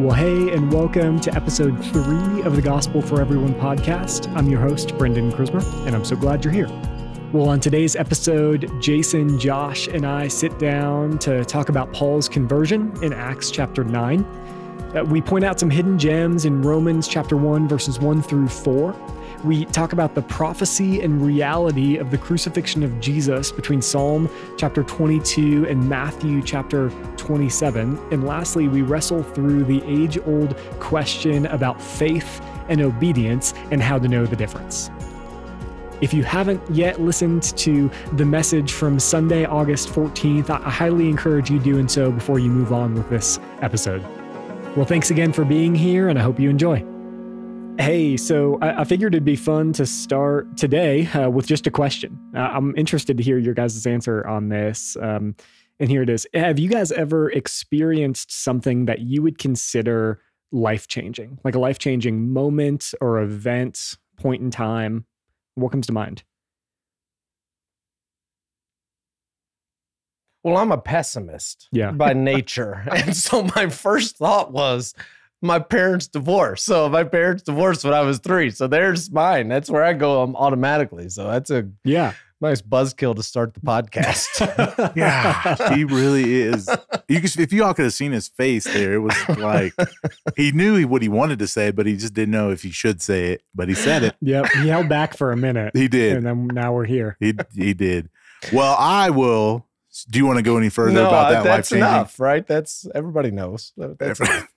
Well, hey, and welcome to episode 3 of the Gospel for Everyone podcast. I'm your host, Brendan Crismer, and I'm so glad you're here. Well, on today's episode, Jason, Josh, and I sit down to talk about Paul's conversion in Acts chapter 9. We point out some hidden gems in Romans chapter 1, verses 1 through 4. We talk about the prophecy and reality of the crucifixion of Jesus between Psalm chapter 22 and Matthew chapter 27. And lastly, we wrestle through the age-old question about faith and obedience and how to know the difference. If you haven't yet listened to the message from Sunday, August 14th, I highly encourage you doing so before you move on with this episode. Well, thanks again for being here, and I hope you enjoy. Hey, so I figured it'd be fun to start today with just a question. I'm interested to hear your guys' answer on this. And here it is. Have you guys ever experienced something that you would consider life-changing? Like a life-changing moment or event, point in time? What comes to mind? Well, I'm a pessimist by nature. And so my first thought was, my parents divorced. So my parents divorced when I was 3. So there's mine. That's where I go automatically. So that's a nice buzzkill to start the podcast. Yeah, he really is. You could, if you all could have seen his face there, it was like he knew what he wanted to say, but he just didn't know if he should say it. But he said it. Yep, he held back for a minute. He did, and then now we're here. He did. Well, I will. Do you want to go any further about that? That's enough, right? That's everybody knows. That's enough.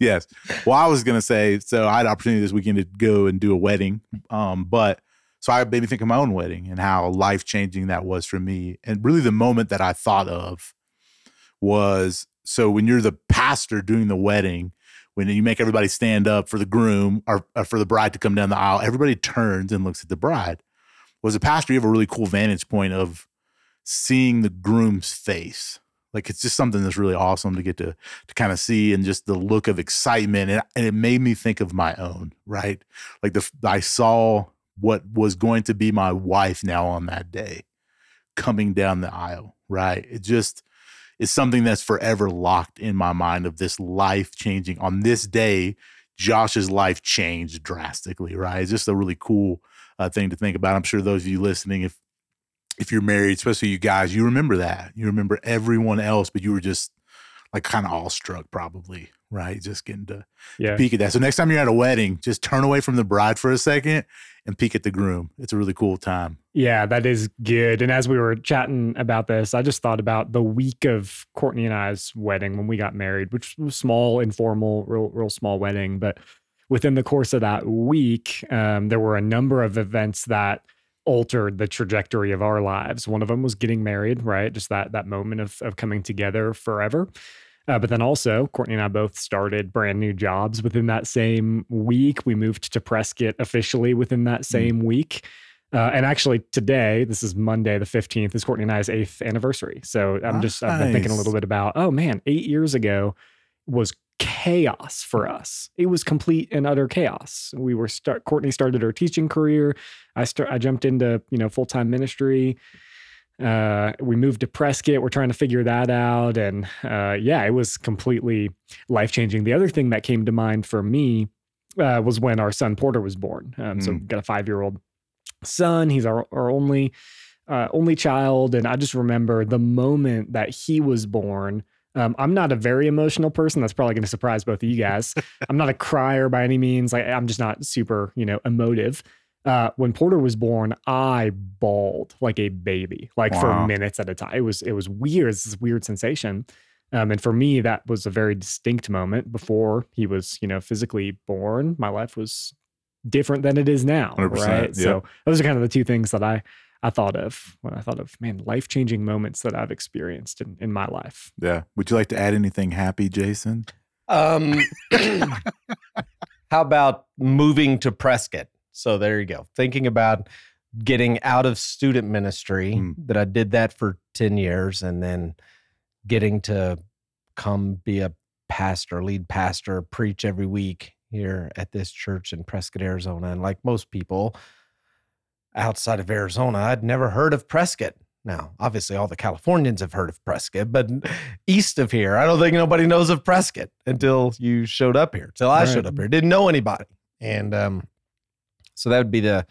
Yes. Well, I was going to say, so I had an opportunity this weekend to go and do a wedding. So I made me think of my own wedding and how life-changing that was for me. And really the moment that I thought of was, so when you're the pastor doing the wedding, when you make everybody stand up for the groom or for the bride to come down the aisle, everybody turns and looks at the bride. Well, as a pastor, you have a really cool vantage point of seeing the groom's face. Like, it's just something that's really awesome to get to kind of see, and just the look of excitement. And it made me think of my own, right? Like, I saw what was going to be my wife now on that day coming down the aisle, right? It just is something that's forever locked in my mind of this life-changing. On this day, Josh's life changed drastically, right? It's just a really cool thing to think about. I'm sure those of you listening, if you're married, especially you guys, you remember that. You remember everyone else, but you were just like kind of awestruck probably, right? Just getting to peek at that. So next time you're at a wedding, just turn away from the bride for a second and peek at the groom. It's a really cool time. Yeah, that is good. And as we were chatting about this, I just thought about the week of Courtney and I's wedding when we got married, which was small, informal, real small wedding. But within the course of that week, there were a number of events that altered the trajectory of our lives. One of them was getting married, right? Just that moment of coming together forever. But then also, Courtney and I both started brand new jobs within that same week. We moved to Prescott officially within that same week. And actually today, this is Monday the 15th, is Courtney and I's 8th anniversary. So I've been thinking a little bit about, 8 years ago was chaos for us. It was complete and utter chaos. Courtney started her teaching career. I jumped into, full-time ministry. We moved to Prescott. We're trying to figure that out. And it was completely life-changing. The other thing that came to mind for me was when our son Porter was born. So we've got a 5-year-old son. He's our only child. And I just remember the moment that he was born. I'm not a very emotional person. That's probably going to surprise both of you guys. I'm not a crier by any means. Like, I'm just not super, emotive. When Porter was born, I bawled like a baby, for minutes at a time. It was weird. It's this weird sensation. And for me, that was a very distinct moment. Before he was, physically born, my life was different than it is now. 100%, right? Yeah. So those are kind of the two things that I thought of when I thought of, life-changing moments that I've experienced in my life. Yeah. Would you like to add anything happy, Jason? How about moving to Prescott? So there you go. Thinking about getting out of student ministry, that I did that for 10 years, and then getting to come be a pastor, lead pastor, preach every week here at this church in Prescott, Arizona. And like most people outside of Arizona, I'd never heard of Prescott. Now, obviously, all the Californians have heard of Prescott, but east of here, I don't think nobody knows of Prescott until you showed up here, till I showed up here. Didn't know anybody. And so that would be the,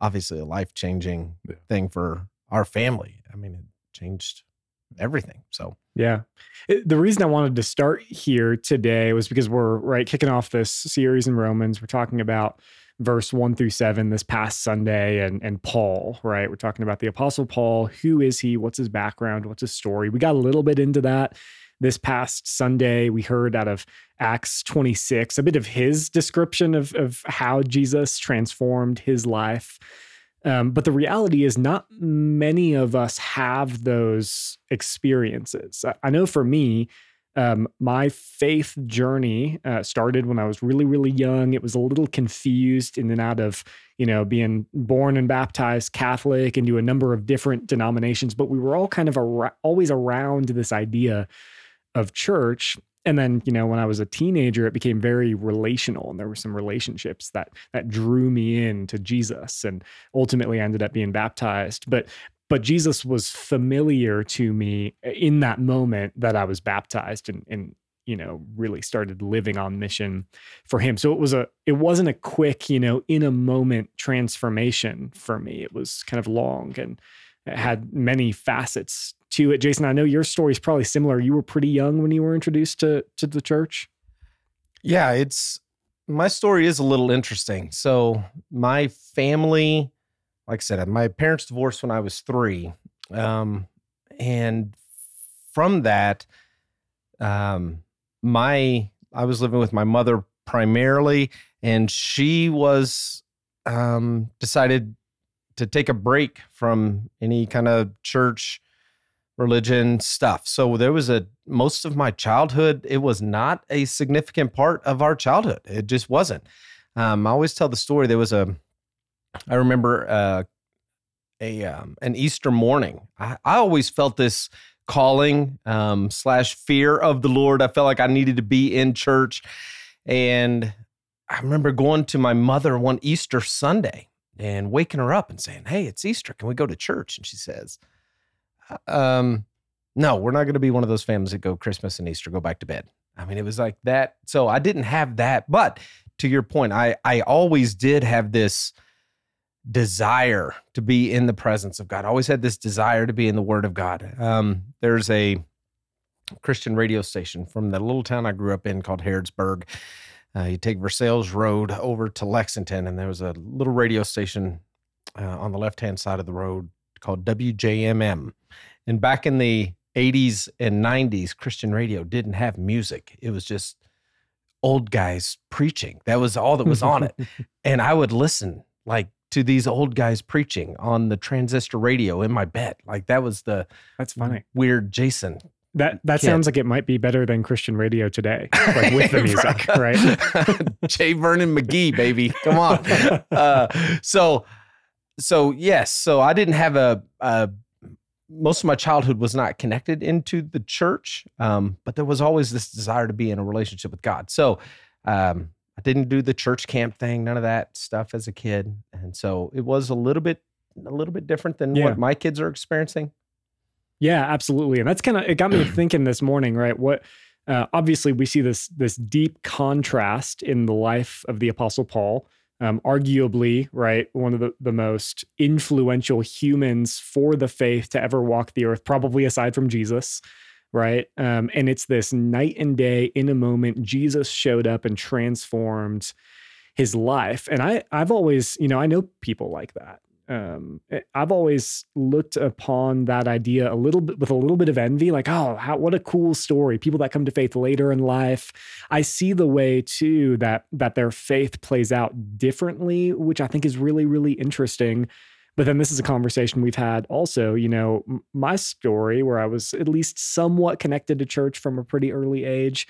obviously, a life-changing thing for our family. I mean, it changed everything. So, yeah. The reason I wanted to start here today was because we're kicking off this series in Romans. We're talking about verse 1-7 this past Sunday and Paul, right? We're talking about the Apostle Paul. Who is he? What's his background? What's his story? We got a little bit into that this past Sunday. We heard out of Acts 26, a bit of his description of how Jesus transformed his life. But the reality is not many of us have those experiences. I know for me, my faith journey started when I was really, really young. It was a little confused in and out of, you know, being born and baptized Catholic into a number of different denominations, but we were all kind of always around this idea of church. And then, you know, when I was a teenager, it became very relational, and there were some relationships that drew me in to Jesus, and ultimately I ended up being baptized. But Jesus was familiar to me in that moment that I was baptized and you know, really started living on mission for him. So it wasn't a quick, you know, in a moment transformation for me. It was kind of long and it had many facets to it. Jason, I know your story is probably similar. You were pretty young when you were introduced to the church. Yeah, my story is a little interesting. So my family, like I said, my parents divorced when I was 3. And from that, I was living with my mother primarily, and she was decided to take a break from any kind of church, religion stuff. So there was most of my childhood, it was not a significant part of our childhood. It just wasn't. I always tell the story. I remember an Easter morning. I always felt this calling / fear of the Lord. I felt like I needed to be in church. And I remember going to my mother one Easter Sunday and waking her up and saying, "Hey, it's Easter. Can we go to church?" And she says, "No, we're not going to be one of those families that go Christmas and Easter, go back to bed." I mean, it was like that. So I didn't have that. But to your point, I always did have this desire to be in the presence of God. I always had this desire to be in the Word of God. There's a Christian radio station from the little town I grew up in called Harrodsburg. You take Versailles Road over to Lexington, and there was a little radio station on the left-hand side of the road called WJMM. And back in the 80s and 90s, Christian radio didn't have music. It was just old guys preaching. That was all that was on it. And I would listen to these old guys preaching on the transistor radio in my bed. That's funny. Weird Jason. That kid. Sounds like it might be better than Christian radio today, like with the music, right? Jay Vernon McGee, baby. Come on. So yes. So I didn't have most of my childhood was not connected into the church. But there was always this desire to be in a relationship with God. So, I didn't do the church camp thing, none of that stuff as a kid. And so it was a little bit different than what my kids are experiencing. Yeah, absolutely. And that's it got me thinking this morning, right? What, obviously we see this deep contrast in the life of the Apostle Paul, arguably, right? One of the most influential humans for the faith to ever walk the earth, probably aside from Jesus. Right. And it's this night and day in a moment, Jesus showed up and transformed his life. And I've always, you know, I know people like that. I've always looked upon that idea a little bit with a little bit of envy, like, oh, what a cool story. People that come to faith later in life. I see the way too that their faith plays out differently, which I think is really, really interesting. But then this is a conversation we've had also, you know, my story where I was at least somewhat connected to church from a pretty early age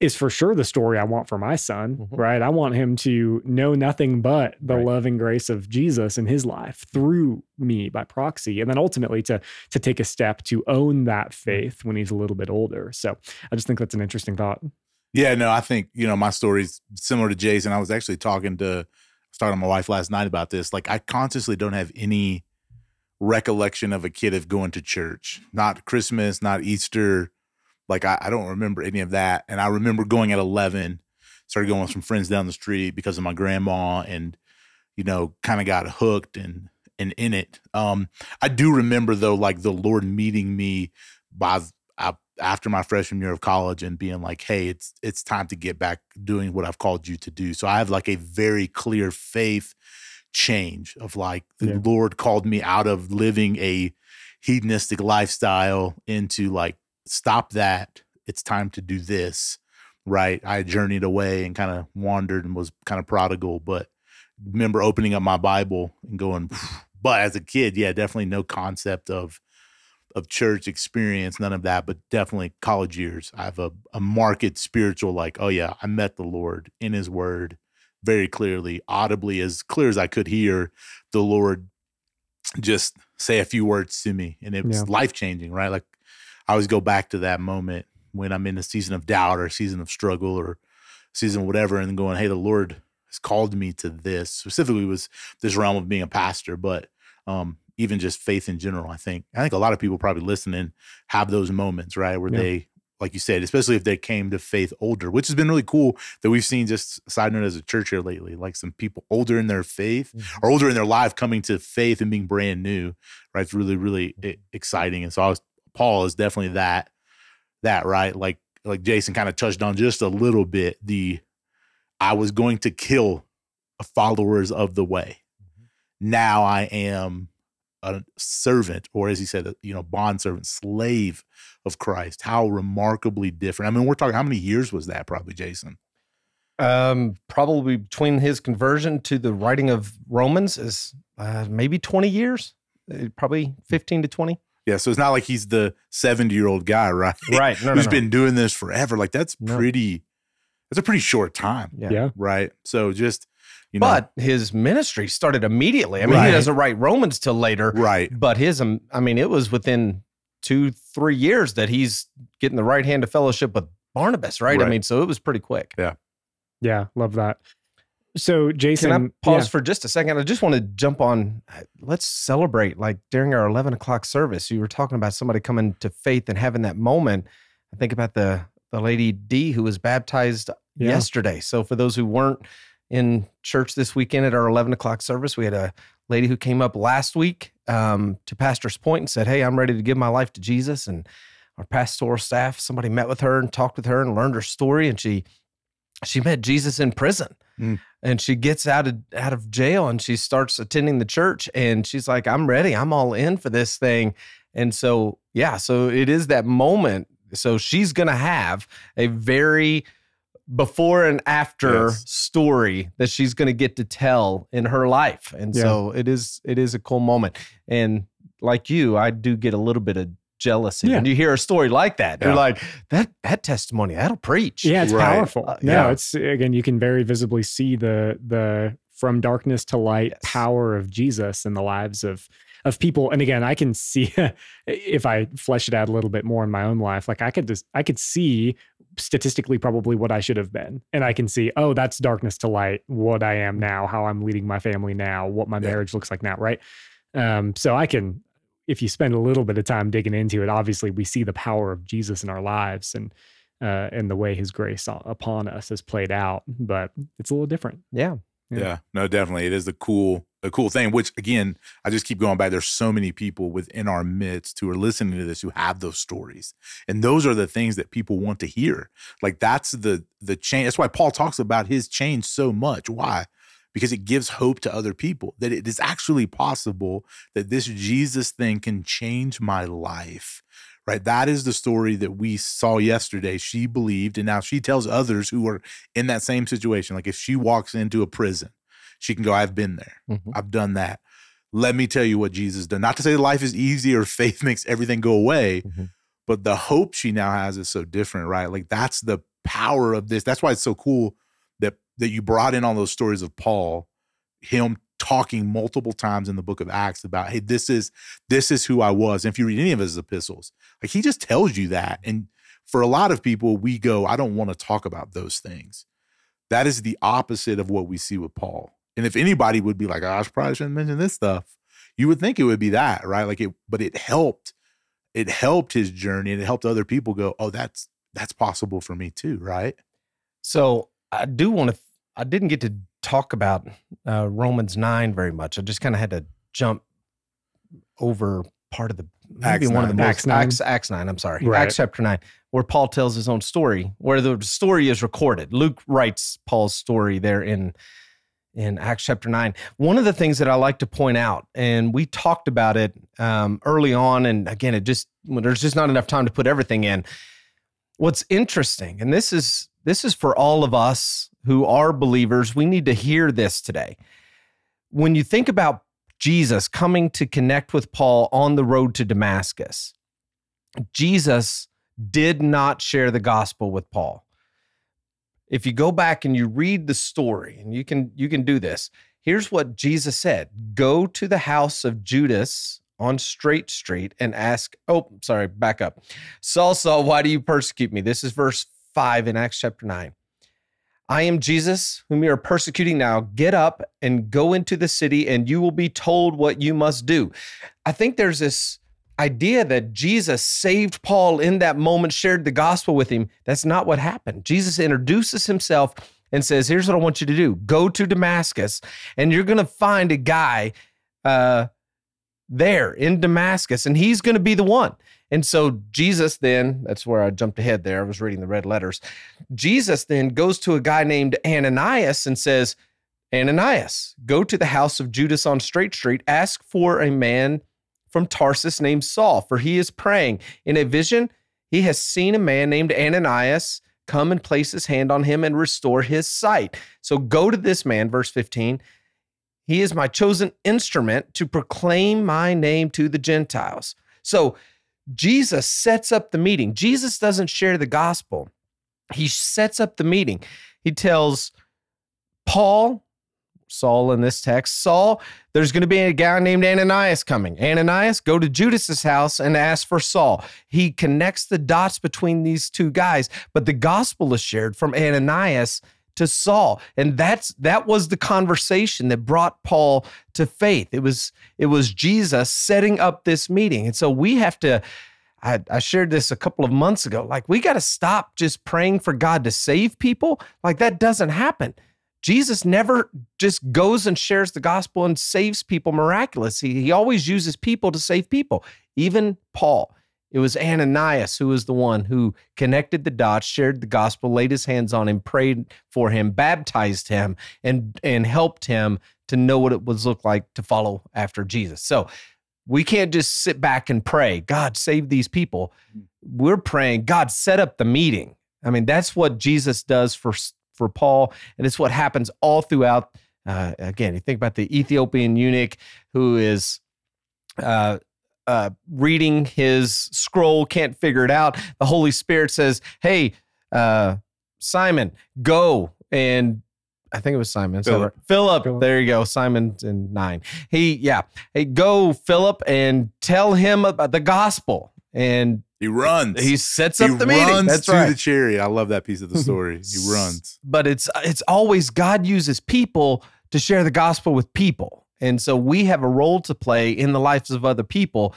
is for sure the story I want for my son, mm-hmm. right? I want him to know nothing but the love and grace of Jesus in his life through me by proxy. And then ultimately to take a step to own that faith when he's a little bit older. So I just think that's an interesting thought. Yeah, no, I think, you know, my story's similar to Jay's, and I was actually talking to my wife last night about this. Like, I consciously don't have any recollection of a kid of going to church. Not Christmas, not Easter. Like, I don't remember any of that. And I remember going at 11, started going with some friends down the street because of my grandma and, you know, kind of got hooked and in it. I do remember, though, like the Lord meeting me after my freshman year of college and being like, hey, it's time to get back doing what I've called you to do. So I have like a very clear faith change of like the Lord called me out of living a hedonistic lifestyle into like, stop that. It's time to do this. Right. I journeyed away and kind of wandered and was kind of prodigal, but remember opening up my Bible and going, but as a kid, definitely no concept of church experience, none of that, but definitely college years. I have a marked spiritual, like, oh yeah, I met the Lord in his word very clearly, audibly, as clear as I could hear the Lord just say a few words to me. And it was life-changing, right? Like I always go back to that moment when I'm in a season of doubt or a season of struggle or season of whatever and going, hey, the Lord has called me to this. Specifically was this realm of being a pastor, but even just faith in general, I think a lot of people probably listening have those moments, right? Where they, like you said, especially if they came to faith older, which has been really cool that we've seen, just side note, as a church here lately, like some people older in their faith or older in their life coming to faith and being brand new, right? It's really, really exciting. And so Paul is definitely that, right? Like Jason kind of touched on just a little bit, I was going to kill followers of the way. Now I am a servant, or as he said, you know, bondservant, slave of Christ. How remarkably different. I mean, we're talking, how many years was that probably, Jason? Probably between his conversion to the writing of Romans is maybe 20 years, probably 15 to 20. Yeah, so it's not like he's the 70-year-old guy, right? Right. No, who's been doing this forever. Like, that's a pretty short time. Yeah. Right? So just, you know. But his ministry started immediately. I mean, he doesn't write Romans till later. Right. But it was within 2-3 years that he's getting the right hand of fellowship with Barnabas, right? I mean, so it was pretty quick. Yeah. Yeah, love that. So Jason, can I pause for just a second? I just want to jump on. Let's celebrate. Like during our 11 o'clock service, you were talking about somebody coming to faith and having that moment. I think about the lady D who was baptized yesterday. So for those who weren't in church this weekend at our 11 o'clock service, we had a lady who came up last week to Pastor's Point and said, hey, I'm ready to give my life to Jesus. And our pastoral staff, somebody met with her and talked with her and learned her story. And she met Jesus in prison. And she gets out of jail and she starts attending the church and she's like, I'm ready. I'm all in for this thing. And so, so it is that moment. So she's going to have a very before and after story that she's going to get to tell in her life. And so it is a cool moment. And like you, I do get a little bit of jealousy. And you hear a story like that. You're like, that testimony, that'll preach. Yeah, it's powerful. It's, again, you can very visibly see the from darkness to light power of Jesus in the lives of people. And again, I can see, if I flesh it out a little bit more in my own life, like I could see statistically probably what I should have been. And I can see, oh, that's darkness to light, what I am now, how I'm leading my family now, what my marriage looks like now, right? So I can, if you spend a little bit of time digging into it, obviously we see the power of Jesus in our lives and the way his grace upon us has played out, but it's a little different. Yeah. No, definitely. It is a cool thing, which again, I just keep going back. There's so many people within our midst who are listening to this, who have those stories. And those are the things that people want to hear. Like that's the change. That's why Paul talks about his change so much. Why? Because it gives hope to other people that it is actually possible that this Jesus thing can change my life, right? That is the story that we saw yesterday. She believed, and now she tells others who are in that same situation. Like if she walks into a prison, she can go, I've been there. Mm-hmm. I've done that. Let me tell you what Jesus done. Not to say life is easy or faith makes everything go away, but the hope she now has is so different, right? Like that's the power of this. That's why it's so cool that you brought in all those stories of Paul, him talking multiple times in the book of Acts about, hey, this is who I was. And if you read any of his epistles, like he just tells you that. And for a lot of people, we go, I don't want to talk about those things. That is the opposite of what we see with Paul. And if anybody would be like, I probably shouldn't mention this stuff, You would think it would be that, right? Like it, but it helped his journey, and it helped other people go, oh, that's possible for me too, right? So I do want to, I didn't get to talk about Romans 9 very much. I just kind of had to jump over part of the, maybe one of the most, Acts 9, I'm sorry. Right. Acts chapter 9, where Paul tells his own story, where the story is recorded. Luke writes Paul's story there in Acts chapter 9. One of the things that I like to point out, and we talked about it early on, and again, there's just not enough time to put everything in. What's interesting, and this is for all of us who are believers, we need to hear this today. When you think about Jesus coming to connect with Paul on the road to Damascus, Jesus did not share the gospel with Paul. If you go back and you read the story, and you can do this, here's what Jesus said. Go to the house of Judas on Straight Street and ask, back up. Saul, Saul, why do you persecute me? This is verse 5 in Acts chapter 9. I am Jesus, whom you are persecuting now. Get up and go into the city, and you will be told what you must do. I think there's this idea that Jesus saved Paul in that moment, shared the gospel with him. That's not what happened. Jesus introduces himself and says, here's what I want you to do. Go to Damascus, and you're going to find a guy there in Damascus, and he's going to be the one. And so Jesus then, that's where I jumped ahead there. I was reading the red letters. Jesus then goes to a guy named Ananias and says, Ananias, go to the house of Judas on Straight Street, ask for a man from Tarsus named Saul, for he is praying. In a vision, he has seen a man named Ananias come and place his hand on him and restore his sight. So go to this man, verse 15. He is my chosen instrument to proclaim my name to the Gentiles. So Jesus sets up the meeting. Jesus doesn't share the gospel. He sets up the meeting. He tells Paul, Saul in this text, Saul, there's going to be a guy named Ananias coming. Ananias, go to Judas's house and ask for Saul. He connects the dots between these two guys, but the gospel is shared from Ananias to Saul. And that was the conversation that brought Paul to faith. It was Jesus setting up this meeting. And so we have to, I shared this a couple of months ago, like we got to stop just praying for God to save people. Like that doesn't happen. Jesus never just goes and shares the gospel and saves people miraculously. He always uses people to save people. Even Paul. It was Ananias who was the one who connected the dots, shared the gospel, laid his hands on him, prayed for him, baptized him, and helped him to know what it was look like to follow after Jesus. So we can't just sit back and pray, God, save these people. We're praying, God, set up the meeting. I mean, that's what Jesus does for Paul, and it's what happens all throughout. Again, you think about the Ethiopian eunuch who is... reading his scroll, can't figure it out. The Holy Spirit says, hey, Simon, go. And I think it was Simon. Philip. There you go. Simon's in 9. Hey, go, Philip, and tell him about the gospel. And he runs. He sets up the meeting. He runs to the chariot. I love that piece of the story. He runs. But it's always God uses people to share the gospel with people. And so we have a role to play in the lives of other people.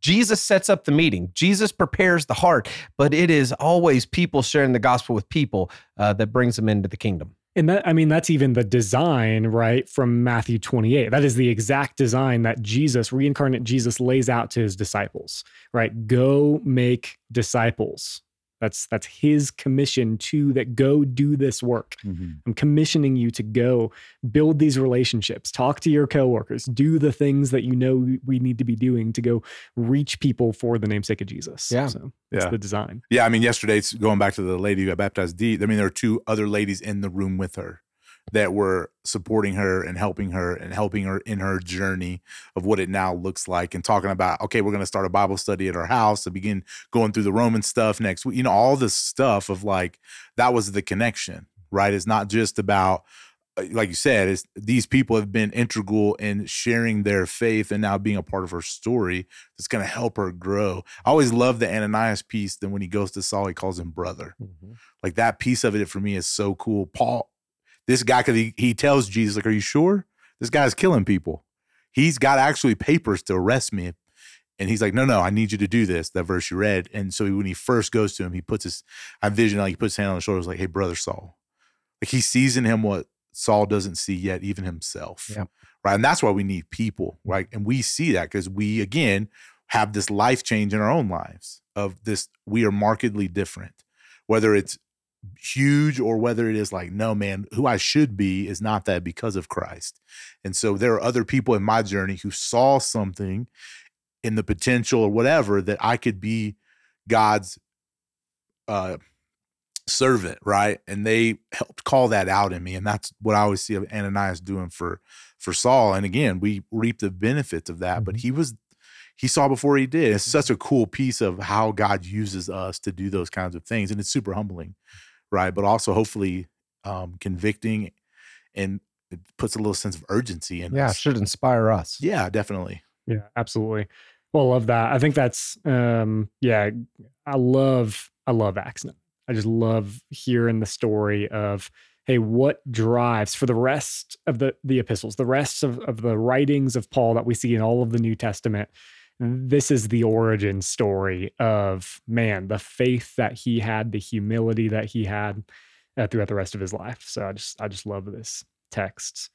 Jesus sets up the meeting. Jesus prepares the heart, but it is always people sharing the gospel with people that brings them into the kingdom. And that's even the design, right, from Matthew 28. That is the exact design that Jesus, reincarnate Jesus, lays out to his disciples, right? Go make disciples. That's his commission to that. Go do this work. Mm-hmm. I'm commissioning you to go build these relationships, talk to your coworkers, do the things that you know we need to be doing to go reach people for the namesake of Jesus. Yeah. So that's the design. Yeah. I mean, yesterday, going back to the lady who got baptized, there were 2 other ladies in the room with her that were supporting her and helping her in her journey of what it now looks like, and talking about, okay, we're going to start a Bible study at our house and begin going through the Roman stuff next week. You know, all this stuff of like, that was the connection, right? It's not just about, like you said, it's these people have been integral in sharing their faith and now being a part of her story that's going to help her grow. I always love the Ananias piece. Then when he goes to Saul, he calls him brother. Mm-hmm. Like that piece of it for me is so cool. Paul, this guy, because he tells Jesus, like, are you sure? This guy's killing people. he's got actually papers to arrest me. And he's like, no, I need you to do this, that verse you read. And so when he first goes to him, he puts his hand on his shoulder. He's like, hey, brother Saul. Like he sees in him what Saul doesn't see yet, even himself. Yeah. Right. And that's why we need people, right? And we see that because we, again, have this life change in our own lives of this, we are markedly different, whether it's huge or whether it is like, no, man, who I should be is not that because of Christ. And so there are other people in my journey who saw something in the potential or whatever that I could be God's servant, right? And they helped call that out in me. And that's what I always see of Ananias doing for Saul. And again, we reap the benefits of that, but he saw before he did. It's such a cool piece of how God uses us to do those kinds of things. And it's super humbling, right? But also hopefully convicting, and it puts a little sense of urgency in us. Yeah, it should inspire us. Yeah, definitely. Yeah, absolutely. Well, I love that. I think that's, I love Acts. I just love hearing the story of, hey, what drives for the rest of the epistles, the rest of the writings of Paul that we see in all of the New Testament. This is the origin story of, man, the faith that he had, the humility that he had throughout the rest of his life. So I just love this text.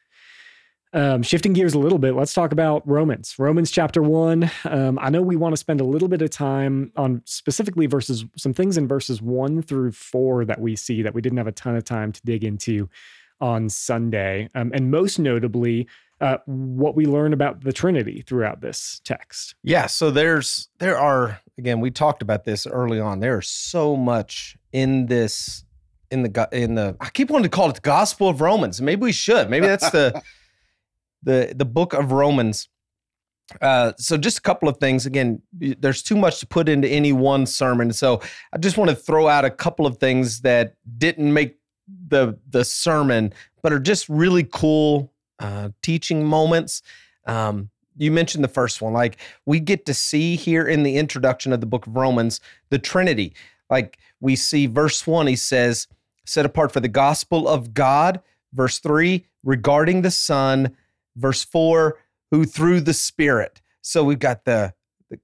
Shifting gears a little bit, let's talk about Romans. Romans chapter 1. I know we want to spend a little bit of time on specifically some things in verses 1 through 4 that we see that we didn't have a ton of time to dig into on Sunday. And most notably, what we learn about the Trinity throughout this text. Yeah, so there are, again, we talked about this early on. There's so much in this, I keep wanting to call it the Gospel of Romans. Maybe we should. Maybe that's the... The book of Romans. So just a couple of things. Again, there's too much to put into any one sermon. So I just want to throw out a couple of things that didn't make the sermon, but are just really cool teaching moments. You mentioned the first one. Like we get to see here in the introduction of the book of Romans, the Trinity. Like we see verse 1, he says, set apart for the gospel of God. Verse 3, regarding the Son. Verse 4, who through the Spirit. So we've got the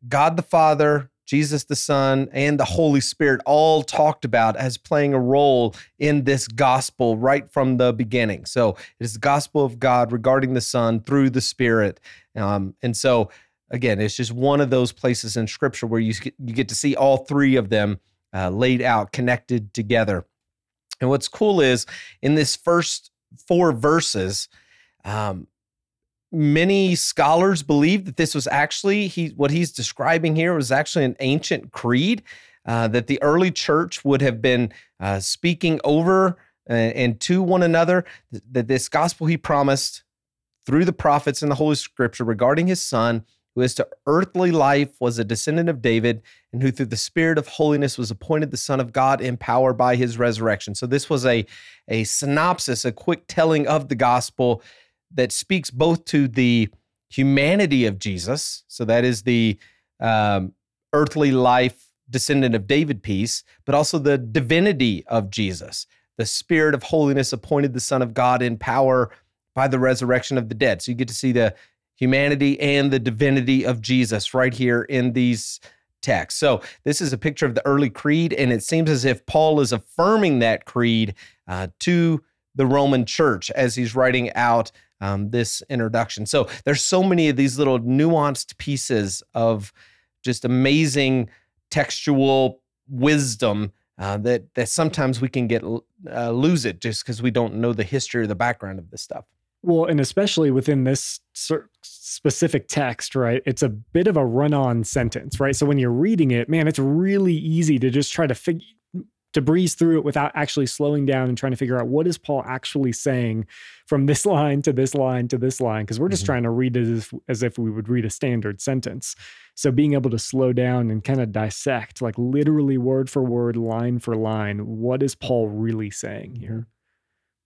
God the Father, Jesus the Son, and the Holy Spirit all talked about as playing a role in this gospel right from the beginning. So it is the gospel of God regarding the Son through the Spirit. And so, again, it's just one of those places in Scripture where you get to see all three of them laid out, connected together. And what's cool is in this first 4 verses, many scholars believe that this was actually, what he's describing here was actually an ancient creed that the early church would have been speaking over and to one another, that this gospel he promised through the prophets in the Holy Scripture regarding his Son, who as to earthly life was a descendant of David, and who through the Spirit of holiness was appointed the Son of God in power by his resurrection. So this was a synopsis, a quick telling of the gospel that speaks both to the humanity of Jesus, so that is the earthly life descendant of David piece, but also the divinity of Jesus. The Spirit of holiness appointed the Son of God in power by the resurrection of the dead. So you get to see the humanity and the divinity of Jesus right here in these texts. So this is a picture of the early creed, and it seems as if Paul is affirming that creed to the Roman church as he's writing out this introduction. So there's so many of these little nuanced pieces of just amazing textual wisdom that sometimes we can get lose it just because we don't know the history or the background of this stuff. Well, and especially within this specific text, right? It's a bit of a run-on sentence, right? So when you're reading it, man, it's really easy to just try to to breeze through it without actually slowing down and trying to figure out what is Paul actually saying from this line to this line to this line, because we're just trying to read it as if we would read a standard sentence. So being able to slow down and kind of dissect, like literally word for word, line for line, what is Paul really saying here?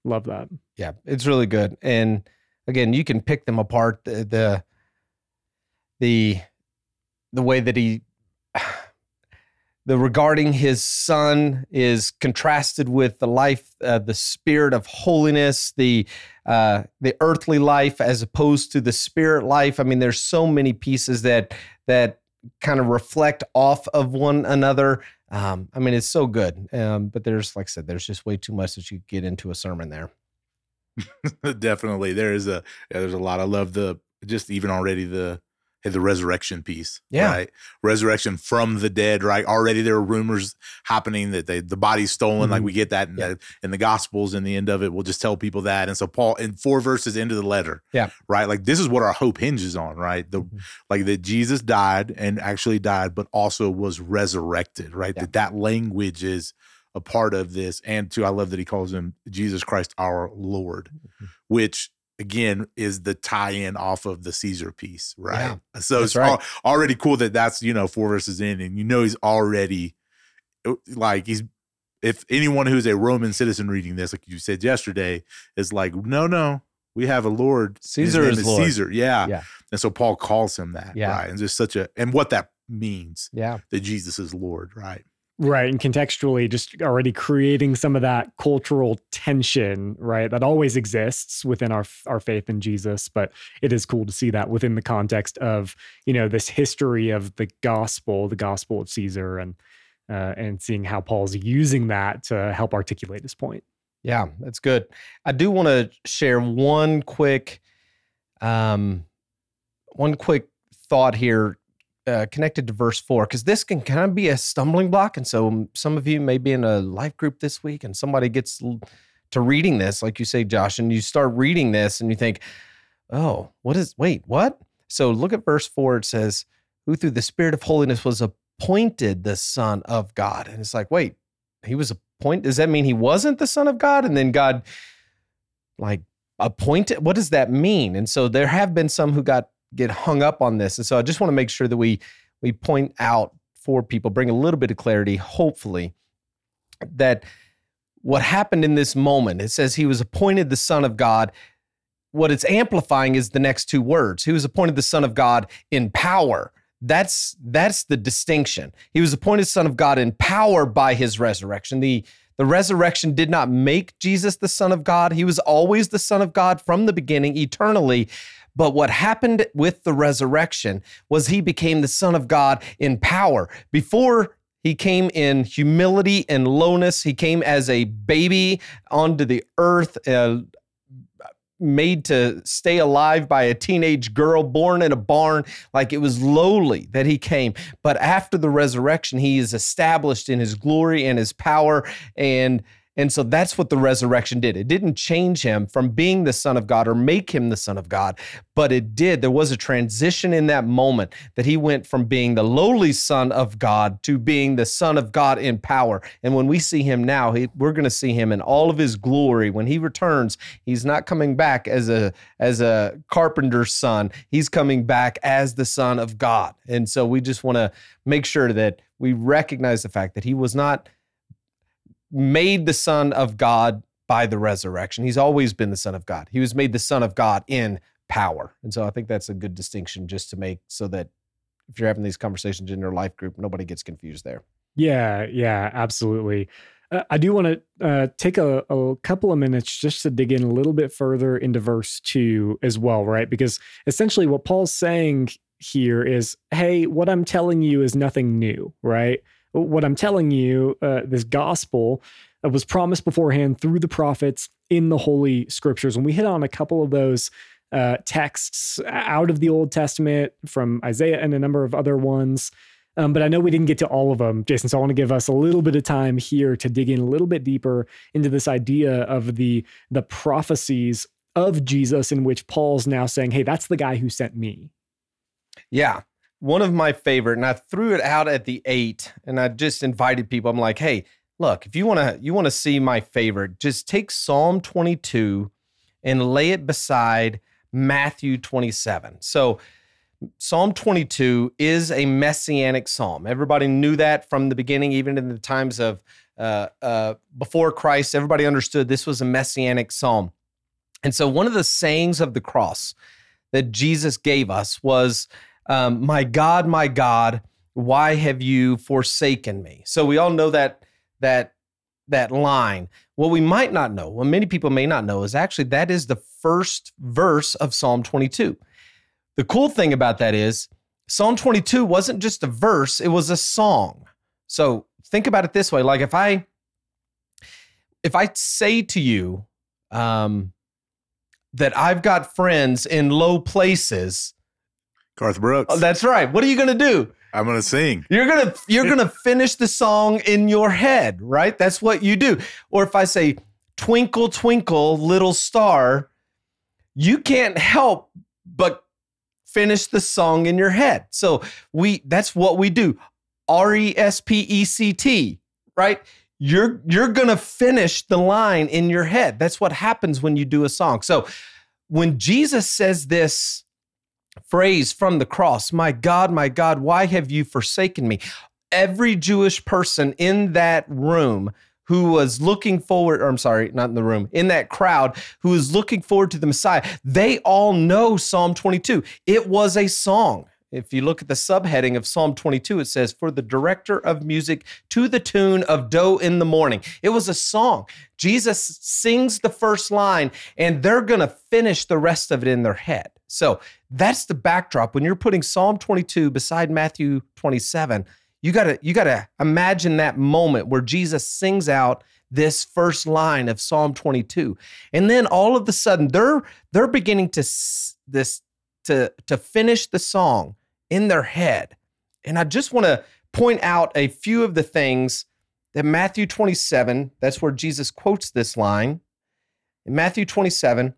Love that. Yeah, it's really good. And again, you can pick them apart. The way that he... the regarding his son is contrasted with the life, the spirit of holiness, the earthly life as opposed to the spirit life. I mean, there's so many pieces that kind of reflect off of one another. I mean, it's so good. But there's, like I said, there's just way too much that you get into a sermon there. Definitely. There's a lot. I love the resurrection piece. Yeah. Right? Resurrection from the dead, right? Already there are rumors happening that the body's stolen. Mm-hmm. Like we get that in the Gospels, and the end of it, we'll just tell people that. And so Paul, in 4 verses into the letter, right? Like this is what our hope hinges on, right? Like that Jesus died and actually died, but also was resurrected, right? Yeah. That language is a part of this. And I love that he calls him Jesus Christ, our Lord, mm-hmm. which again is the tie-in off of the Caesar piece, right? Yeah, so it's right. Already cool that's 4 verses in, and he's already like, he's, if anyone who's a Roman citizen reading this, like you said yesterday, is like, no, we have a Lord. Caesar is Lord. Caesar, yeah. And so Paul calls him that, right? And just and what that means, that Jesus is Lord, right? Right, and contextually, just already creating some of that cultural tension, right, that always exists within our faith in Jesus. But it is cool to see that within the context of this history of the gospel of Caesar, and seeing how Paul's using that to help articulate his point. Yeah, that's good. I do want to share one quick thought here. Connected to verse 4, because this can kind of be a stumbling block. And so some of you may be in a life group this week, and somebody gets to reading this, like you say, Josh, and you start reading this and you think, what? So look at verse 4. It says, who through the spirit of holiness was appointed the Son of God. And it's like, wait, he was appointed? Does that mean he wasn't the Son of God? And then God appointed? What does that mean? And so there have been some who get hung up on this. And so I just want to make sure that we point out for people, bring a little bit of clarity, hopefully, that what happened in this moment, it says he was appointed the Son of God. What it's amplifying is the next 2 words. He was appointed the Son of God in power. That's the distinction. He was appointed Son of God in power by his resurrection. The resurrection did not make Jesus the Son of God. He was always the Son of God from the beginning, eternally. But what happened with the resurrection was he became the Son of God in power. Before, he came in humility and lowness. He came as a baby onto the earth, made to stay alive by a teenage girl, born in a barn. Like, it was lowly that he came. But after the resurrection, he is established in his glory and his power. And so that's what the resurrection did. It didn't change him from being the Son of God or make him the Son of God, but it did. There was a transition in that moment that he went from being the lowly Son of God to being the Son of God in power. And when we see him now, we're going to see him in all of his glory. When he returns, he's not coming back as a carpenter's son. He's coming back as the Son of God. And so we just want to make sure that we recognize the fact that he was not made the Son of God by the resurrection. He's always been the Son of God. He was made the Son of God in power. And so I think that's a good distinction just to make, so that if you're having these conversations in your life group, nobody gets confused there. Yeah, absolutely. I do want to take a couple of minutes just to dig in a little bit further into verse 2 as well, right? Because essentially what Paul's saying here is, hey, what I'm telling you is nothing new, right? What I'm telling you, this gospel was promised beforehand through the prophets in the Holy Scriptures. And we hit on a couple of those texts out of the Old Testament, from Isaiah and a number of other ones. But I know we didn't get to all of them, Jason, so I want to give us a little bit of time here to dig in a little bit deeper into this idea of the prophecies of Jesus, in which Paul's now saying, hey, that's the guy who sent me. Yeah. One of my favorite, and I threw it out at the 8, and I just invited people. I'm like, hey, look, if you want to see my favorite, just take Psalm 22 and lay it beside Matthew 27. So Psalm 22 is a messianic psalm. Everybody knew that from the beginning, even in the times of before Christ. Everybody understood this was a messianic psalm. And so one of the sayings of the cross that Jesus gave us was, my God, Why have you forsaken me? So we all know that line. What we might not know, what many people may not know, is actually that is the first verse of Psalm 22. The cool thing about that is Psalm 22 wasn't just a verse, it was a song. So think about it this way. Like if I say to you that I've got friends in low places. Garth Brooks. Oh, that's right. What are you going to do? I'm going to sing. You're going to finish the song in your head, right? That's what you do. Or if I say, twinkle, twinkle, little star, you can't help but finish the song in your head. So that's what we do. R-E-S-P-E-C-T, right? You're going to finish the line in your head. That's what happens when you do a song. So when Jesus says this phrase from the cross, my God, why have you forsaken me? Every Jewish person in that room who was looking forward, or I'm sorry, not in the room, in that crowd who was looking forward to the Messiah, they all know Psalm 22. It was a song. If you look at the subheading of Psalm 22, it says, for the director of music to the tune of Doe in the Morning. It was a song. Jesus sings the first line, and they're going to finish the rest of it in their head. So that's the backdrop. When you're putting Psalm 22 beside Matthew 27, you gotta imagine that moment where Jesus sings out this first line of Psalm 22. And then all of a sudden, they're beginning to finish the song in their head. And I just want to point out a few of the things that Matthew 27, that's where Jesus quotes this line, in Matthew 27,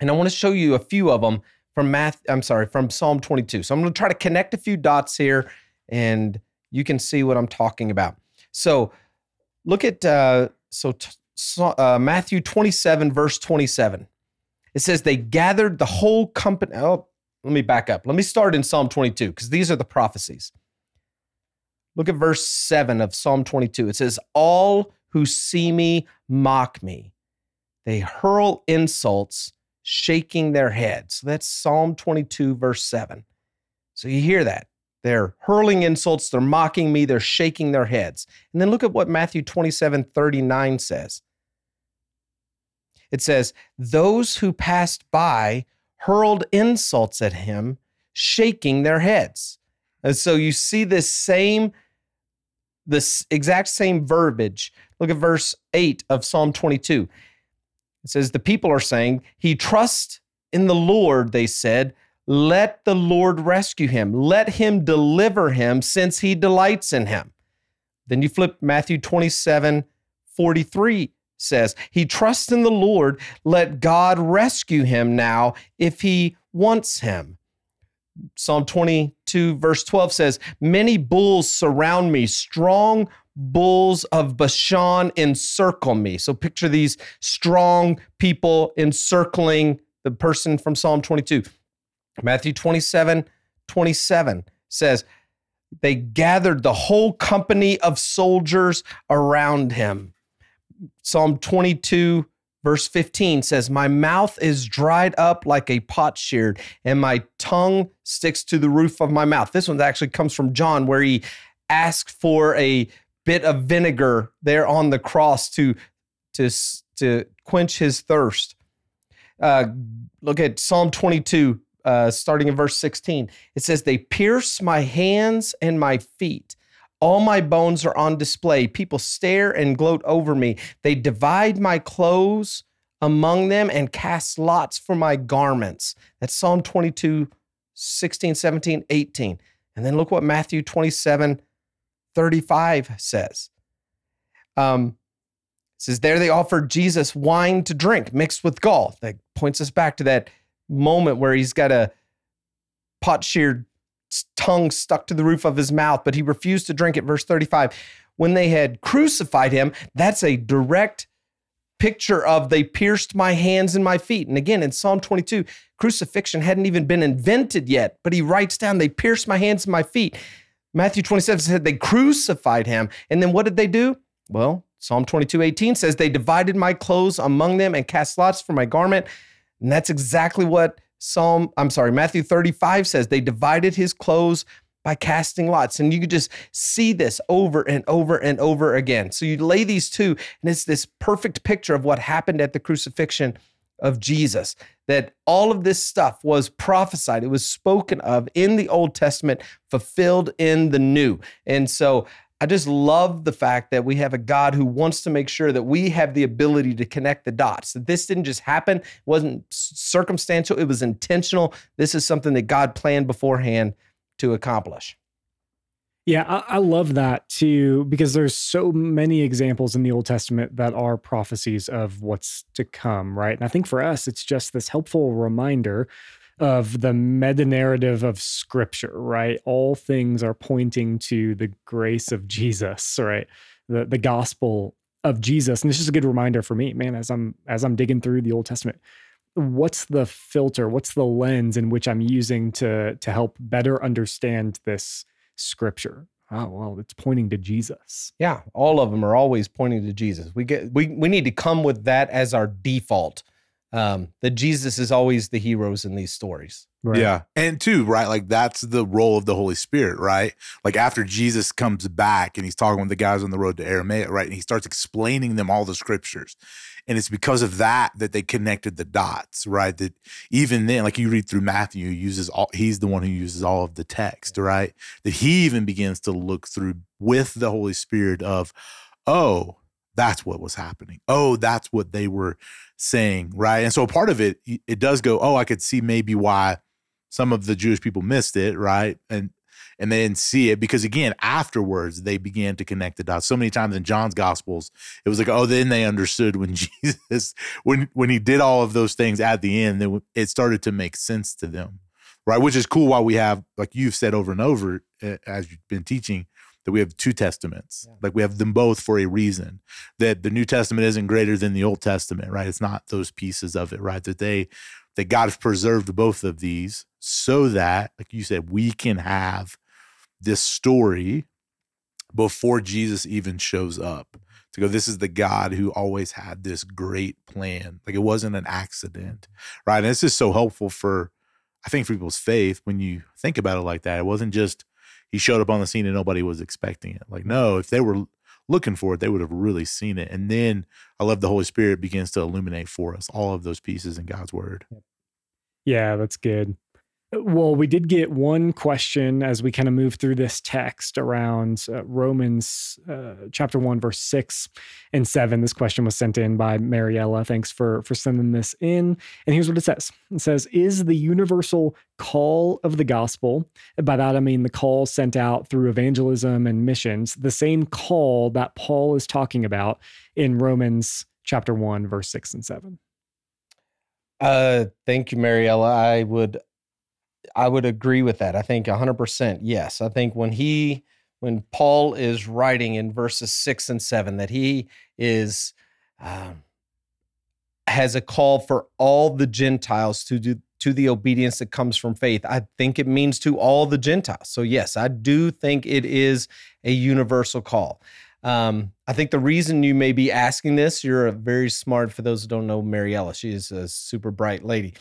and I want to show you a few of them from Psalm 22. So I'm going to try to connect a few dots here, and you can see what I'm talking about. So look at Matthew 27, verse 27. It says they gathered the whole company. Oh, let me back up. Let me start in Psalm 22 because these are the prophecies. Look at verse 7 of Psalm 22. It says, all who see me mock me. They hurl insults, shaking their heads. So that's Psalm 22, verse 7. So you hear that. They're hurling insults. They're mocking me. They're shaking their heads. And then look at what Matthew 27, 39 says. It says, those who passed by hurled insults at him, shaking their heads. And so you see this exact same verbiage. Look at verse 8 of Psalm 22. It says, the people are saying, he trusts in the Lord, they said. Let the Lord rescue him. Let him deliver him since he delights in him. Then you flip Matthew 27, 43. Says, he trusts in the Lord, let God rescue him now if he wants him. Psalm 22, verse 12 says, many bulls surround me, strong bulls of Bashan encircle me. So picture these strong people encircling the person from Psalm 22. Matthew 27, 27 says, they gathered the whole company of soldiers around him. Psalm 22, verse 15 says, my mouth is dried up like a potsherd, and my tongue sticks to the roof of my mouth. This one actually comes from John, where he asked for a bit of vinegar there on the cross to quench his thirst. Look at Psalm 22, starting in verse 16. It says, they pierce my hands and my feet. All my bones are on display. People stare and gloat over me. They divide my clothes among them and cast lots for my garments. That's Psalm 22, 16, 17, 18. And then look what Matthew 27, 35 says. It says, there they offered Jesus wine to drink mixed with gall. That points us back to that moment where he's got a potsherd tongue stuck to the roof of his mouth, but he refused to drink it. Verse 35, when they had crucified him, that's a direct picture of they pierced my hands and my feet. And again, in Psalm 22, crucifixion hadn't even been invented yet, but he writes down, they pierced my hands and my feet. Matthew 27 said they crucified him. And then what did they do? Well, Psalm 22, 18 says they divided my clothes among them and cast lots for my garment. And that's exactly what Matthew 35 says, they divided his clothes by casting lots. And you could just see this over and over and over again. So you lay these two, and it's this perfect picture of what happened at the crucifixion of Jesus, that all of this stuff was prophesied. It was spoken of in the Old Testament, fulfilled in the New. And so I just love the fact that we have a God who wants to make sure that we have the ability to connect the dots, that this didn't just happen. It wasn't circumstantial. It was intentional. This is something that God planned beforehand to accomplish. Yeah, I love that too, because there's so many examples in the Old Testament that are prophecies of what's to come, right? And I think for us, it's just this helpful reminder of the meta-narrative of Scripture, right? All things are pointing to the grace of Jesus, right? The gospel of Jesus. And it's just a good reminder for me, man, as I'm digging through the Old Testament. What's the filter? What's the lens in which I'm using to help better understand this Scripture? Oh, well, it's pointing to Jesus. Yeah, all of them are always pointing to Jesus. We need to come with that as our default. That Jesus is always the heroes in these stories. Right. Yeah. And two, right? Like that's the role of the Holy Spirit, right? Like after Jesus comes back and he's talking with the guys on the road to Aramaic, right? And he starts explaining them all the scriptures. And it's because of that that they connected the dots, right? That even then, like you read through Matthew, he's the one who uses all of the text, right? That he even begins to look through with the Holy Spirit of, oh, that's what was happening. Oh, that's what they were saying, right? And so part of it, it does go, oh, I could see maybe why some of the Jewish people missed it, right? And they didn't see it because, again, afterwards, they began to connect the dots. So many times in John's Gospels, it was like, oh, then they understood when Jesus, when he did all of those things at the end, it started to make sense to them, right? Which is cool why we have, like you've said over and over as you've been teaching, that we have two testaments, yeah. Like we have them both for a reason, that the New Testament isn't greater than the Old Testament, right? It's not those pieces of it, right? That God has preserved both of these so that, like you said, we can have this story before Jesus even shows up to go, this is the God who always had this great plan. Like it wasn't an accident, right? And it's just so helpful for people's faith when you think about it like that. It wasn't just, he showed up on the scene and nobody was expecting it. Like, no, if they were looking for it, they would have really seen it. And then I love the Holy Spirit begins to illuminate for us all of those pieces in God's word. Yeah, that's good. Well, we did get one question as we kind of move through this text around Romans chapter 1, verse 6 and 7. This question was sent in by Mariella. Thanks for sending this in. And here's what it says. It says, is the universal call of the gospel, by that I mean the call sent out through evangelism and missions, the same call that Paul is talking about in Romans chapter 1, verse 6 and 7? Thank you, Mariella. I would agree with that. I think 100%. Yes. I think when Paul is writing in verses 6 and 7, that he is, has a call for all the Gentiles to the obedience that comes from faith. I think it means to all the Gentiles. So yes, I do think it is a universal call. I think the reason you may be asking this, you're very smart. For those who don't know Mariella, she is a super bright lady,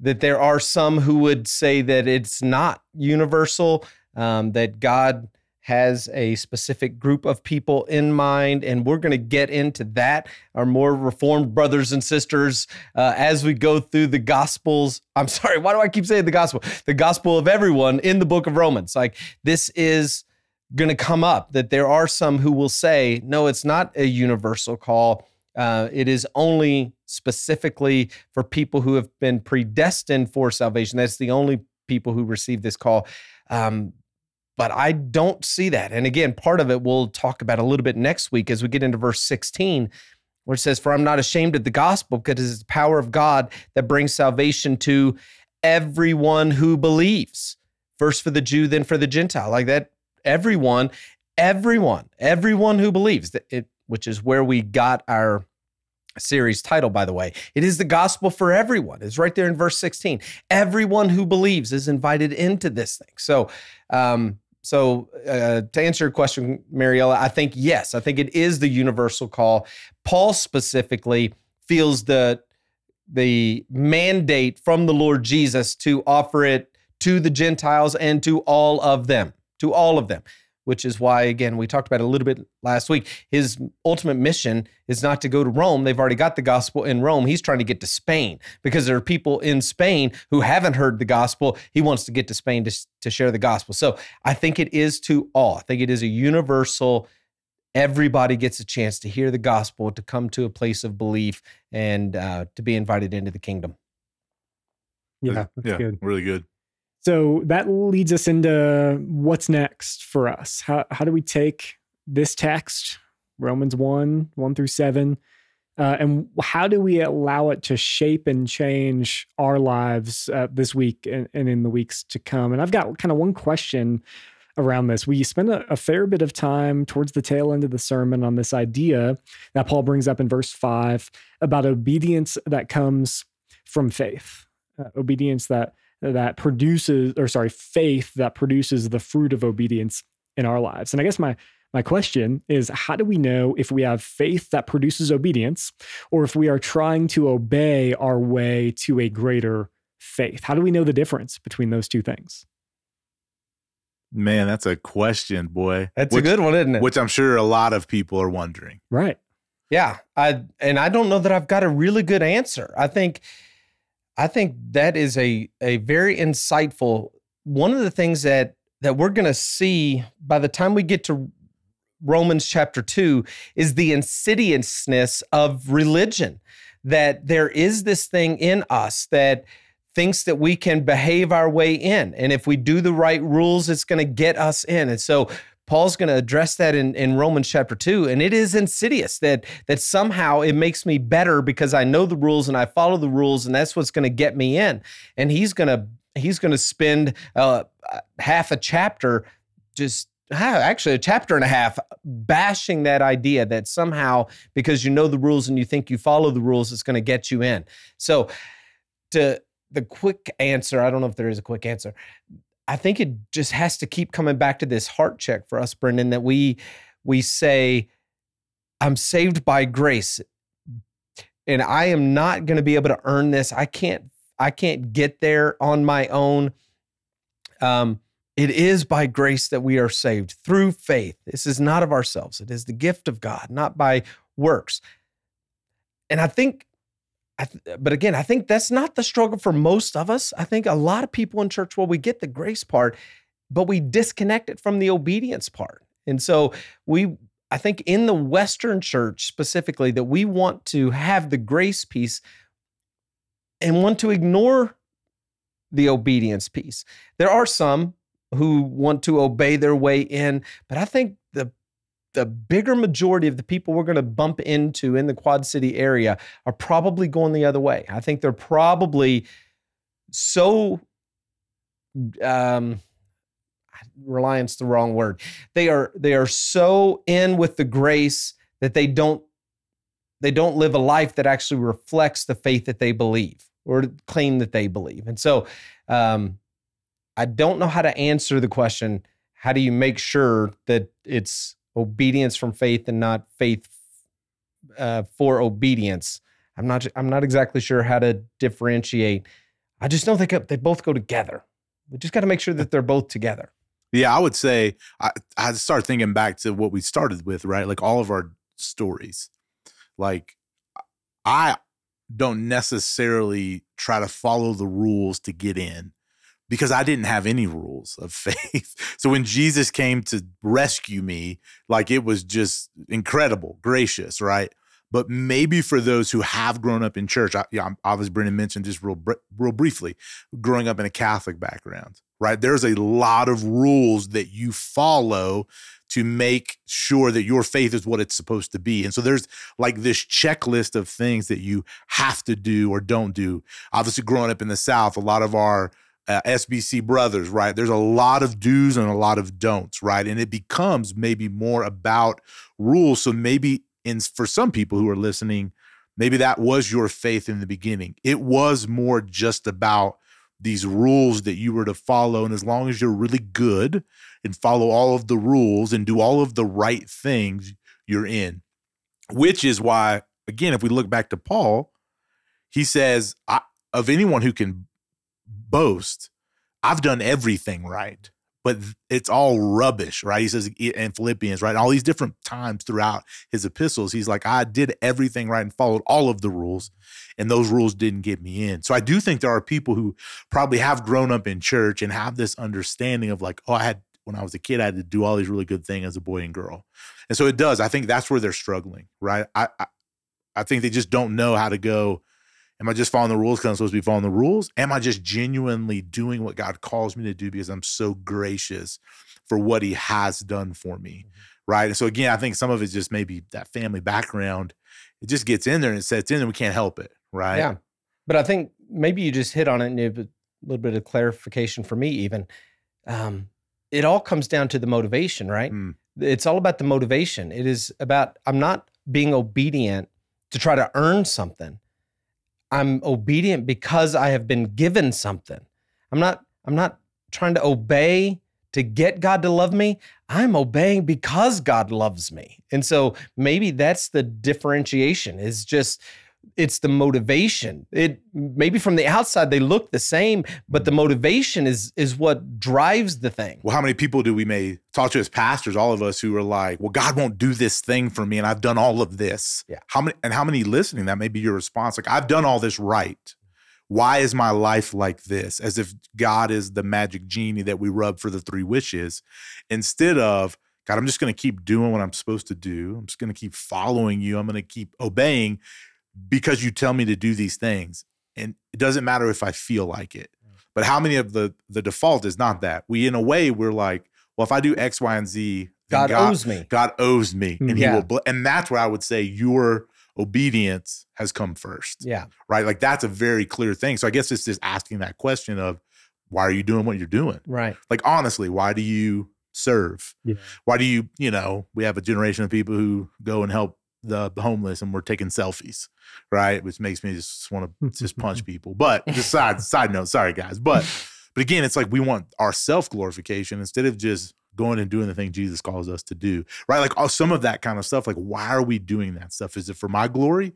that there are some who would say that it's not universal, that God has a specific group of people in mind, and we're going to get into that, our more Reformed brothers and sisters, as we go through the Gospels. I'm sorry, why do I keep saying the Gospel? The Gospel of Everyone in the book of Romans. Like this is going to come up, that there are some who will say, no, it's not a universal call. It is only specifically for people who have been predestined for salvation. That's the only people who receive this call. But I don't see that. And again, part of it we'll talk about a little bit next week as we get into verse 16, where it says, for I'm not ashamed of the gospel, because it is the power of God that brings salvation to everyone who believes. First for the Jew, then for the Gentile. Like that, everyone who believes, that it, which is where we got our series title, by the way. It is the gospel for everyone. It's right there in verse 16. Everyone who believes is invited into this thing. So to answer your question, Mariella, I think, yes, I think it is the universal call. Paul specifically feels the mandate from the Lord Jesus to offer it to the Gentiles and to all of them. to all of them, which is why, again, we talked about it a little bit last week. His ultimate mission is not to go to Rome. They've already got the gospel in Rome. He's trying to get to Spain because there are people in Spain who haven't heard the gospel. He wants to get to Spain to share the gospel. So I think it is to all. I think it is a universal, everybody gets a chance to hear the gospel, to come to a place of belief, and to be invited into the kingdom. Yeah, that's good. Really good. So that leads us into what's next for us. How do we take this text, Romans 1:1-7, and how do we allow it to shape and change our lives this week and in the weeks to come? And I've got kind of one question around this. We spend a fair bit of time towards the tail end of the sermon on this idea that Paul brings up in verse 5 about obedience that comes from faith, obedience that produces, faith that produces the fruit of obedience in our lives. And I guess my question is, how do we know if we have faith that produces obedience or if we are trying to obey our way to a greater faith? How do we know the difference between those two things? Man, that's a question, boy. That's a good one, isn't it? Which I'm sure a lot of people are wondering. Right. Yeah. I don't know that I've got a really good answer. I think that is a very insightful. One of the things that we're going to see by the time we get to Romans chapter 2 is the insidiousness of religion, that there is this thing in us that thinks that we can behave our way in. And if we do the right rules, it's going to get us in. And so Paul's going to address that in Romans chapter 2, and it is insidious that somehow it makes me better because I know the rules and I follow the rules, and that's what's going to get me in. And he's going to spend half a chapter, actually a chapter and a half, bashing that idea that somehow because you know the rules and you think you follow the rules, it's going to get you in. So to the quick answer, I don't know if there is a quick answer, I think it just has to keep coming back to this heart check for us, Brendan, that we say, I'm saved by grace, and I am not going to be able to earn this. I can't get there on my own. It is by grace that we are saved through faith. This is not of ourselves. It is the gift of God, not by works. And I think that's not the struggle for most of us. I think a lot of people in church, well, we get the grace part, but we disconnect it from the obedience part. And so I think in the Western church specifically, that we want to have the grace piece and want to ignore the obedience piece. There are some who want to obey their way in, but I think the bigger majority of the people we're going to bump into in the Quad City area are probably going the other way. I think they're probably so, reliance, the wrong word. They are so in with the grace that they don't live a life that actually reflects the faith that they believe or claim that they believe. And so, I don't know how to answer the question, how do you make sure that it's obedience from faith and not faith for obedience? I'm not exactly sure how to differentiate. I just don't think they both go together. We just got to make sure that they're both together. Yeah, I would say I start thinking back to what we started with, right? Like all of our stories. Like I don't necessarily try to follow the rules to get in, because I didn't have any rules of faith. So when Jesus came to rescue me, like it was just incredible, gracious, right? But maybe for those who have grown up in church, obviously Brendan mentioned just real briefly, growing up in a Catholic background, right? There's a lot of rules that you follow to make sure that your faith is what it's supposed to be. And so there's like this checklist of things that you have to do or don't do. Obviously growing up in the South, a lot of our SBC brothers, right? There's a lot of do's and a lot of don'ts, right? And it becomes maybe more about rules. So maybe for some people who are listening, maybe that was your faith in the beginning. It was more just about these rules that you were to follow. And as long as you're really good and follow all of the rules and do all of the right things, you're in. Which is why, again, if we look back to Paul, he says, of anyone who can boast, I've done everything right but it's all rubbish, right? He says in Philippians, right? All these different times throughout his epistles, he's like, I did everything right and followed all of the rules, and those rules didn't get me in. So I do think there are people who probably have grown up in church and have this understanding of like, oh, when I was a kid, I had to do all these really good things as a boy and girl. And so it does. I think that's where they're struggling, right? I think they just don't know how to go, am I just following the rules because I'm supposed to be following the rules? Am I just genuinely doing what God calls me to do because I'm so gracious for what he has done for me, right? And so again, I think some of it's just maybe that family background. It just gets in there and it sets in and we can't help it, right? Yeah, but I think maybe you just hit on it and a little bit of clarification for me even. It all comes down to the motivation, right? Mm. It's all about the motivation. It is about, I'm not being obedient to try to earn something. I'm obedient because I have been given something. I'm not trying to obey to get God to love me. I'm obeying because God loves me. And so maybe that's the differentiation, is just, it's the motivation. It maybe from the outside they look the same, but the motivation is what drives the thing. Well, how many people do we may talk to as pastors, all of us, who are like, well, God won't do this thing for me and I've done all of this. Yeah. How many listening, that may be your response. Like, I've done all this right. Why is my life like this? As if God is the magic genie that we rub for the three wishes, instead of, God, I'm just going to keep doing what I'm supposed to do. I'm just going to keep following you. I'm going to keep obeying because you tell me to do these things. And it doesn't matter if I feel like it. But how many of the default is not that? We, in a way, we're like, well, if I do X, Y, and Z, God owes me. God owes me. And yeah. He will. And that's where I would say your obedience has come first. Yeah. Right? Like, that's a very clear thing. So I guess it's just asking that question of, why are you doing what you're doing? Right. Like, honestly, why do you serve? Yeah. Why do you, we have a generation of people who go and help the homeless and we're taking selfies, right? Which makes me just want to just punch people. But just side note, sorry guys. But again, it's like we want our self-glorification instead of just going and doing the thing Jesus calls us to do, right? Like some of that kind of stuff, like why are we doing that stuff? Is it for my glory?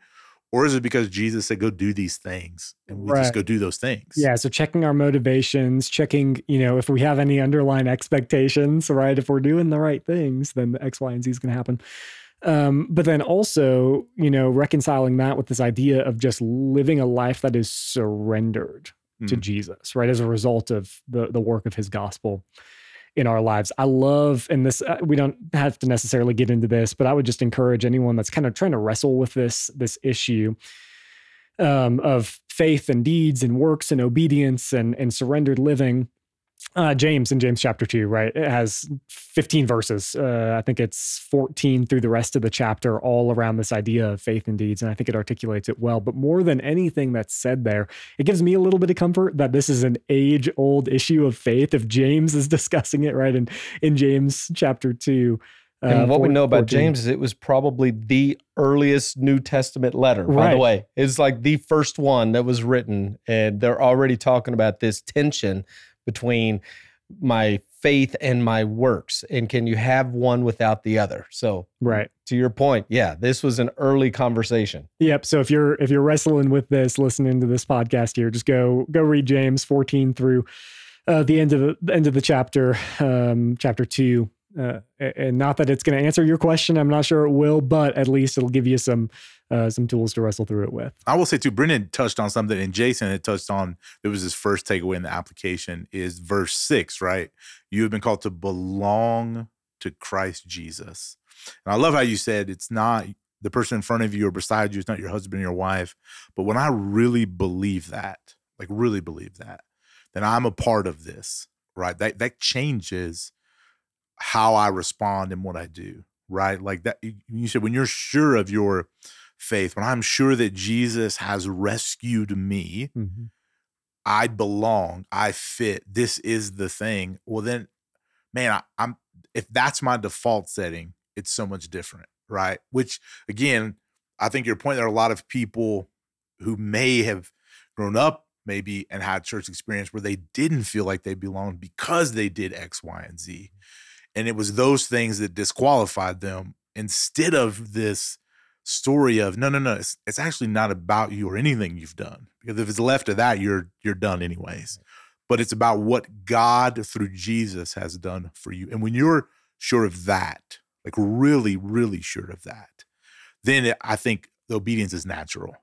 Or is it because Jesus said, go do these things, and we just go do those things? Yeah, so checking our motivations, checking, if we have any underlying expectations, right? If we're doing the right things, then the X, Y, and Z is going to happen. But then also, reconciling that with this idea of just living a life that is surrendered to Jesus, right? As a result of the work of his gospel in our lives. I love, and this, we don't have to necessarily get into this, but I would just encourage anyone that's kind of trying to wrestle with this issue of faith and deeds and works and obedience and surrendered living. James in James chapter 2, right? It has 15 verses. I think it's 14 through the rest of the chapter, all around this idea of faith and deeds. And I think it articulates it well. But more than anything that's said there, it gives me a little bit of comfort that this is an age-old issue of faith. If James is discussing it, right? And in James chapter 2, and what we know about 14. James is it was probably the earliest New Testament letter, by the way. It's like the first one that was written. And they're already talking about this tension between my faith and my works, and can you have one without the other? So, right. To your point, yeah, this was an early conversation. Yep. So if you're wrestling with this, listening to this podcast here, just go read James 14 through the end of the chapter, chapter 2. And not that it's going to answer your question, I'm not sure it will, but at least it'll give you some tools to wrestle through it with. I will say too, Brendan touched on something, and Jason had touched on, it was his first takeaway in the application, is verse 6, right? You have been called to belong to Christ Jesus. And I love how you said it's not the person in front of you or beside you, it's not your husband or your wife. But when I really believe that, then I'm a part of this, right? That changes how I respond and what I do, right? Like that, you said, when you're sure of your faith, when I'm sure that Jesus has rescued me, I belong, I fit, this is the thing. Well then, man, I'm if that's my default setting, it's so much different, right? Which again, I think your point, there are a lot of people who may have grown up maybe and had church experience where they didn't feel like they belonged because they did X, Y, and Z. And it was those things that disqualified them, instead of this story of, no, it's actually not about you or anything you've done. Because if it's left to that, you're done anyways. but it's about what God through Jesus has done for you. And when you're sure of that, like really, really sure of that, then I think the obedience is natural.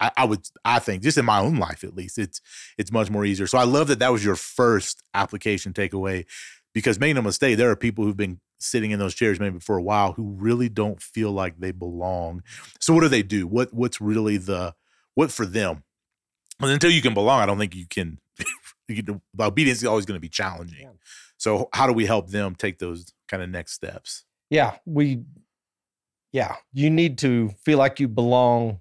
I think just in my own life, at least, it's much more easier. So I love that was your first application takeaway, because make no mistake, there are people who've been sitting in those chairs maybe for a while who really don't feel like they belong. So what do they do? What's really what for them? And until you can belong, I don't think you can. Obedience is always going to be challenging. Yeah. So how do we help them take those kind of next steps? You need to feel like you belong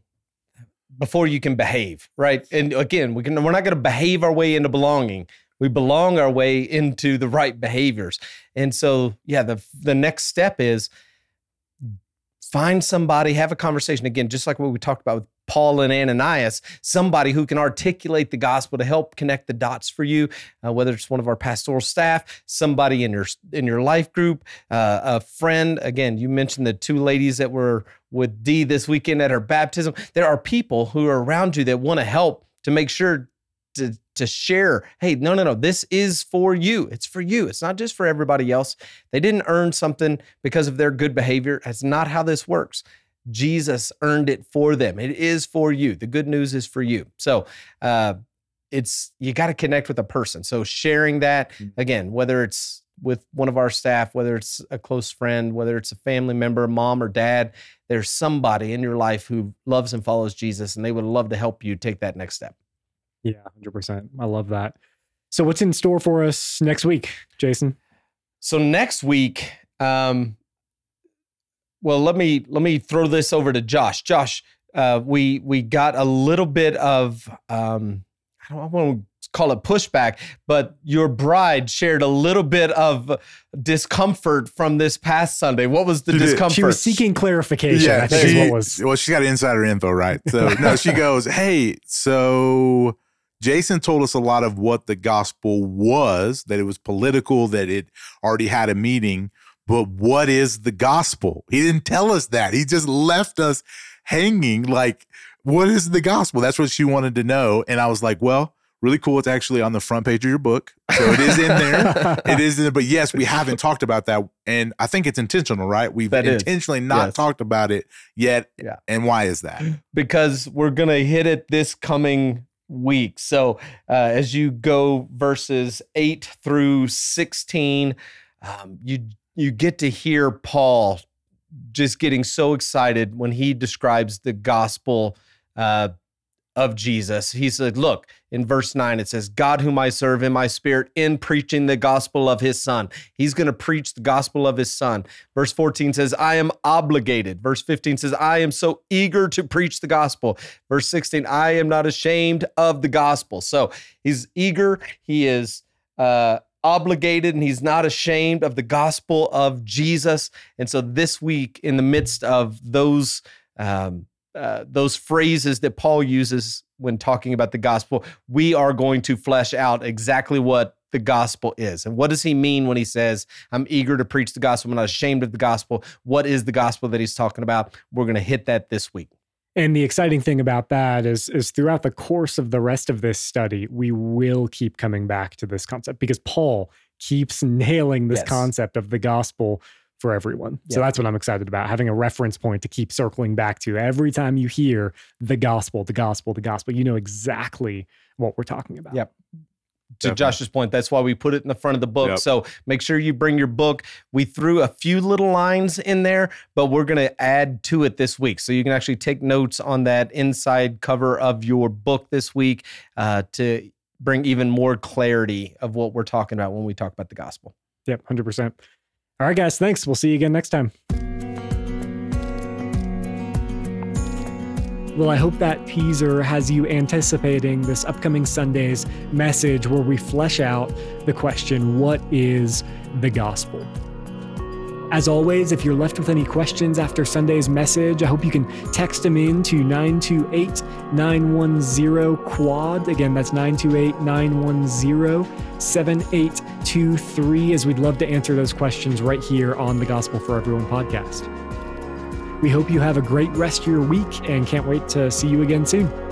before you can behave, right? And again, we're not going to behave our way into belonging. We belong our way into the right behaviors. And so, the next step is find somebody, have a conversation. Again, just like what we talked about with Paul and Ananias, somebody who can articulate the gospel to help connect the dots for you, whether it's one of our pastoral staff, somebody in your life group, a friend. Again, you mentioned the two ladies that were with Dee this weekend at her baptism. There are people who are around you that want to help to make sure to share, hey, no, this is for you. It's for you. It's not just for everybody else. They didn't earn something because of their good behavior. That's not how this works. Jesus earned it for them. It is for you. The good news is for you. So you got to connect with a person. So sharing that, again, whether it's with one of our staff, whether it's a close friend, whether it's a family member, mom or dad, there's somebody in your life who loves and follows Jesus, and they would love to help you take that next step. Yeah, 100%. I love that. So what's in store for us next week, Jason? So next week, well, let me throw this over to Josh. Josh, we got a little bit of, I don't want to call it pushback, but your bride shared a little bit of discomfort from this past Sunday. What was the discomfort? She was seeking clarification. Yeah, I think is what was. Well, she got insider info, right? So no, she goes, hey, so Jason told us a lot of what the gospel was, that it was political, that it already had a meaning. But what is the gospel? He didn't tell us that. He just left us hanging. Like, what is the gospel? That's what she wanted to know. And I was like, well, really cool. It's actually on the front page of your book. So it is in there. It is in there. But yes, we haven't talked about that. And I think it's intentional, right? We've intentionally not talked about it yet. Yeah. And why is that? Because we're going to hit it this coming week. So as you go verses 8 through 16, you get to hear Paul just getting so excited when he describes the gospel of Jesus. He said, look, in verse 9, it says, God whom I serve in my spirit in preaching the gospel of his son. He's going to preach the gospel of his son. Verse 14 says, I am obligated. Verse 15 says, I am so eager to preach the gospel. Verse 16, I am not ashamed of the gospel. So he's eager. He is obligated, and he's not ashamed of the gospel of Jesus. And so this week, in the midst of those phrases that Paul uses when talking about the gospel, we are going to flesh out exactly what the gospel is. And what does he mean when he says, I'm eager to preach the gospel, I'm not ashamed of the gospel? What is the gospel that he's talking about? We're going to hit that this week. And the exciting thing about that is throughout the course of the rest of this study, we will keep coming back to this concept because Paul keeps nailing this concept of the gospel for everyone. Yeah. So that's what I'm excited about, having a reference point to keep circling back to. Every time you hear the gospel, the gospel, the gospel, you know exactly what we're talking about. Yep. To Josh's point, that's why we put it in the front of the book. Yep. So make sure you bring your book. We threw a few little lines in there, but we're going to add to it this week. So you can actually take notes on that inside cover of your book this week to bring even more clarity of what we're talking about when we talk about the gospel. Yep, 100%. All right, guys, thanks. We'll see you again next time. Well, I hope that teaser has you anticipating this upcoming Sunday's message where we flesh out the question, what is the gospel? As always, if you're left with any questions after Sunday's message, I hope you can text them in to 928-910-QUAD. Again, that's 928-910-7823, as we'd love to answer those questions right here on the Gospel for Everyone podcast. We hope you have a great rest of your week and can't wait to see you again soon.